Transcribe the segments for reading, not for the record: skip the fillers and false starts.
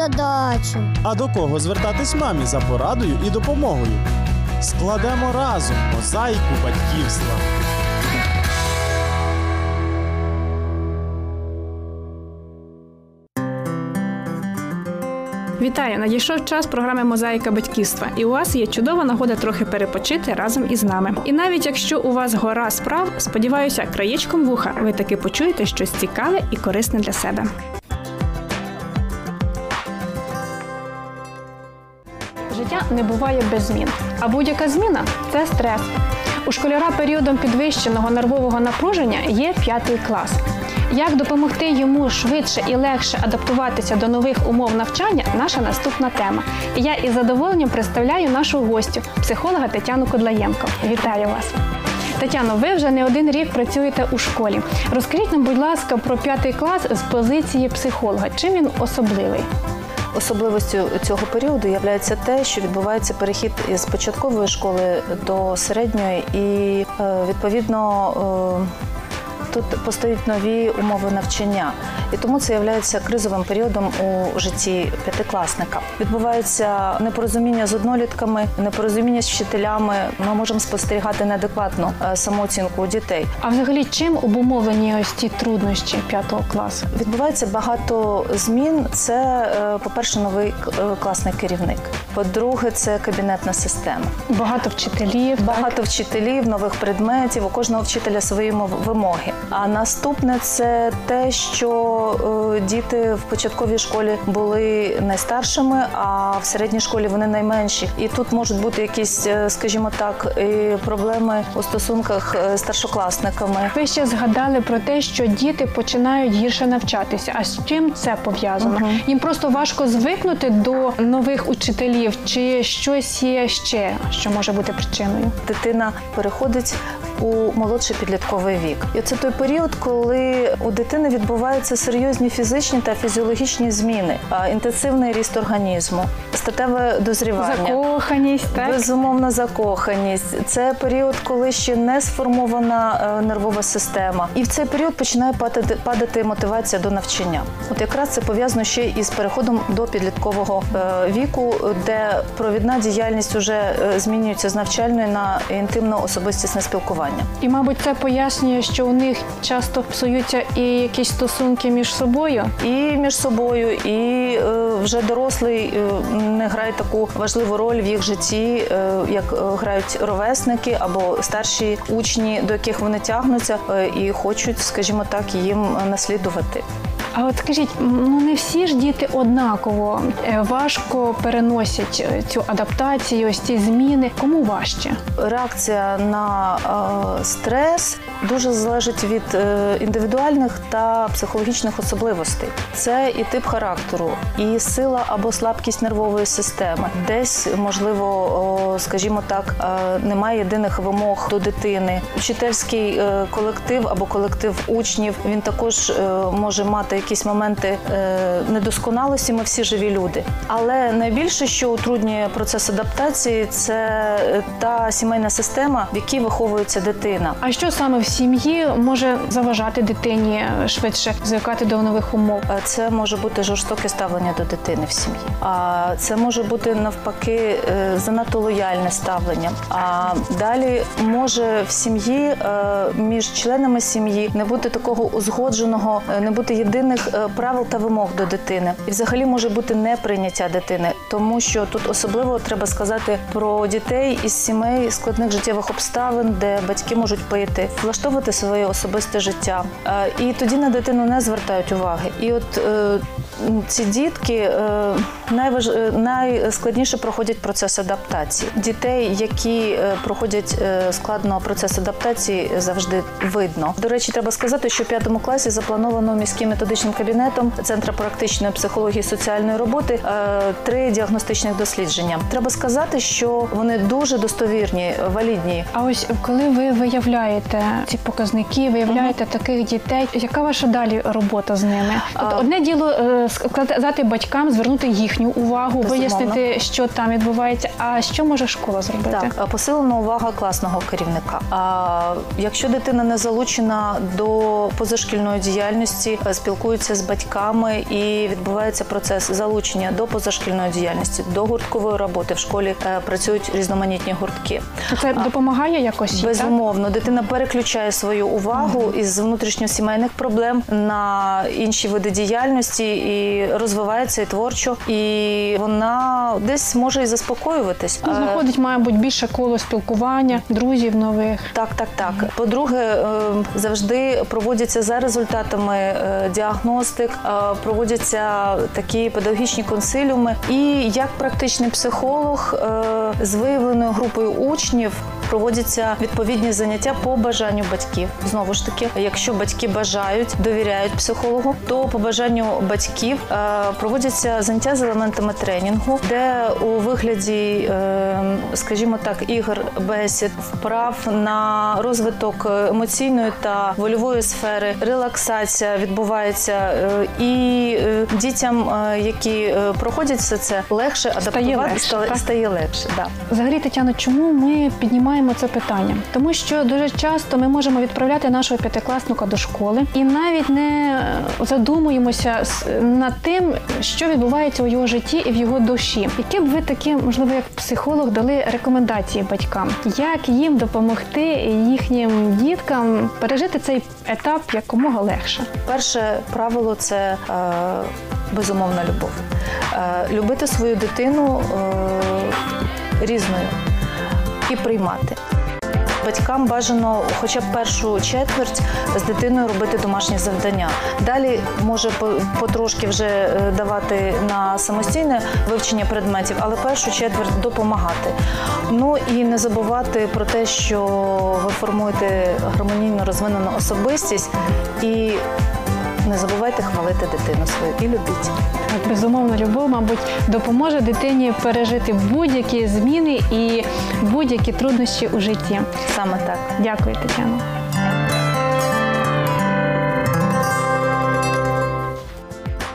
задачу. А до кого звертатись мамі за порадою і допомогою? Складемо разом мозаїку батьківства. Вітаю! Надійшов час програми «Мозаїка батьківства». І у вас є чудова нагода трохи перепочити разом із нами. І навіть якщо у вас гора справ, сподіваюся, краєчком вуха ви таки почуєте щось цікаве і корисне для себе. Життя не буває без змін. А будь-яка зміна – це стрес. У школяра періодом підвищеного нервового напруження є 5-й клас. Як допомогти йому швидше і легше адаптуватися до нових умов навчання – наша наступна тема. І я із задоволенням представляю нашу гостю – психолога Тетяну Кудлаєнко. Вітаю вас! Тетяно, ви вже не один рік працюєте у школі. Розкажіть нам, будь ласка, про 5-й клас з позиції психолога. Чим він особливий? Особливістю цього періоду є те, що відбувається перехід з початкової школи до середньої і, відповідно, тут постають нові умови навчання, і тому це є кризовим періодом у житті п'ятикласника. Відбувається непорозуміння з однолітками, непорозуміння з вчителями. Ми можемо спостерігати неадекватну самооцінку у дітей. А взагалі чим обумовлені ось ці труднощі 5-го класу? Відбувається багато змін. Це, по-перше, новий класний керівник. По-друге, це кабінетна система. Багато вчителів. Багато вчителів, нових предметів. У кожного вчителя свої вимоги. А наступне – це те, що діти в початковій школі були найстаршими, а в середній школі вони найменші. І тут можуть бути якісь, скажімо так, проблеми у стосунках з старшокласниками. Ви ще згадали про те, що діти починають гірше навчатися. А з чим це пов'язано? Їм просто важко звикнути до нових учителів? Чи щось є ще, що може бути причиною? Дитина переходить у молодший підлітковий вік. І це той період, коли у дитини відбуваються серйозні фізичні та фізіологічні зміни, інтенсивний ріст організму, статеве дозрівання. Закоханість, так? Безумовно, закоханість. Це період, коли ще не сформована нервова система. І в цей період починає падати мотивація до навчання. От якраз це пов'язано ще із переходом до підліткового віку, де провідна діяльність вже змінюється з навчальної на інтимно-особистісне спілкування. І, мабуть, це пояснює, що у них часто псуються і якісь стосунки між собою? І між собою, і вже дорослий не грає таку важливу роль в їх житті, як грають ровесники або старші учні, до яких вони тягнуться і хочуть, скажімо так, їм наслідувати. А от скажіть, не всі ж діти однаково важко переносять цю адаптацію, ось ці зміни. Кому важче? Реакція на стрес дуже залежить від індивідуальних та психологічних особливостей. Це і тип характеру, і сила або слабкість нервової системи. Десь, можливо, скажімо так, немає єдиних вимог до дитини. Вчительський колектив або колектив учнів, він також може мати якісь моменти недосконалості, ми всі живі люди. Але найбільше, що утруднює процес адаптації, це та сімейна система, в якій виховується дитина. А що саме в сім'ї може заважати дитині швидше звикати до нових умов? Це може бути жорстоке ставлення до дитини в сім'ї. А це може бути, навпаки, занадто лояльне ставлення. А далі може в сім'ї, між членами сім'ї, не бути такого узгодженого, не бути єдиних правил та вимог до дитини. І взагалі може бути неприйняття дитини, тому що тут особливо треба сказати про дітей із сімей складних життєвих обставин, де батьки можуть пити, влаштовувати своє особисте життя. І тоді на дитину не звертають уваги. І от ці дітки найскладніше проходять процес адаптації. Дітей, які проходять складно процес адаптації, завжди видно. До речі, треба сказати, що в 5-му класі заплановано міським методичним кабінетом Центру практичної психології і соціальної роботи 3 діагностичних дослідження. Треба сказати, що вони дуже достовірні, валідні. А ось коли ви виявляєте ці показники, виявляєте таких дітей, яка ваша далі робота з ними? Одне діло сказати батькам, звернути їхню увагу, вияснити, що там відбувається, а що може школа зробити? Так, посилена увага класного керівника. Якщо дитина не залучена до позашкільної діяльності, спілкується спілкуються з батьками і відбувається процес залучення до позашкільної діяльності, до гурткової роботи. В школі працюють різноманітні гуртки. Це допомагає якось? Безумовно. Дитина переключає свою увагу із внутрішньосімейних проблем на інші види діяльності і розвивається і творчо, і вона десь може і заспокоюватись. Знаходить, мабуть, більше коло спілкування, друзів нових. Так. По-друге, завжди проводяться за результатами діагностик, проводяться такі педагогічні консиліуми. І як практичний психолог з виявленою групою учнів проводяться відповідні заняття по бажанню батьків. Знову ж таки, якщо батьки бажають, довіряють психологу, то по бажанню батьків проводяться заняття з елементами тренінгу, де у вигляді, скажімо так, ігор, бесід, вправ на розвиток емоційної та вольової сфери, релаксація відбувається, і дітям, які проходять все це, легше адаптуватися, стає легше. Взагалі, Тетяно, чому ми піднімаємо це питання? Тому що дуже часто ми можемо відправляти нашого п'ятикласника до школи і навіть не задумуємося над тим, що відбувається у його житті і в його душі. Які б ви такі, можливо, як психолог, дали рекомендації батькам? Як їм допомогти їхнім діткам пережити цей етап якомога легше? Перше правило – це безумовна любов. Любити свою дитину різною і приймати. Батькам бажано хоча б першу четверть з дитиною робити домашні завдання. Далі може потрошки вже давати на самостійне вивчення предметів, але першу четверть допомагати. Ну і не забувати про те, що ви формуєте гармонійно розвинену особистість, і не забувайте хвалити дитину свою і любіть. Безумовно, любов, мабуть, допоможе дитині пережити будь-які зміни і будь-які труднощі у житті. Саме так. Дякую, Тетяно.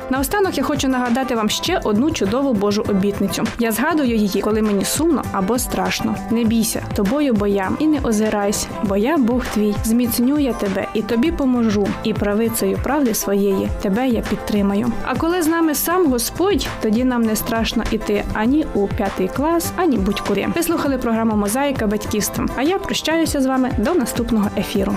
Наостанок я хочу нагадати вам ще одну чудову Божу обітницю. Я згадую її, коли мені сумно або страшно. Не бійся, тобою бо я, і не озирайся, бо я Бог твій. Зміцню я тебе, і тобі поможу, і правицею правди своєї тебе я підтримаю. А коли з нами сам Господь, тоді нам не страшно іти ані у 5 клас, ані будь-куди. Ви слухали програму «Мозаїка батьківства», а я прощаюся з вами до наступного ефіру.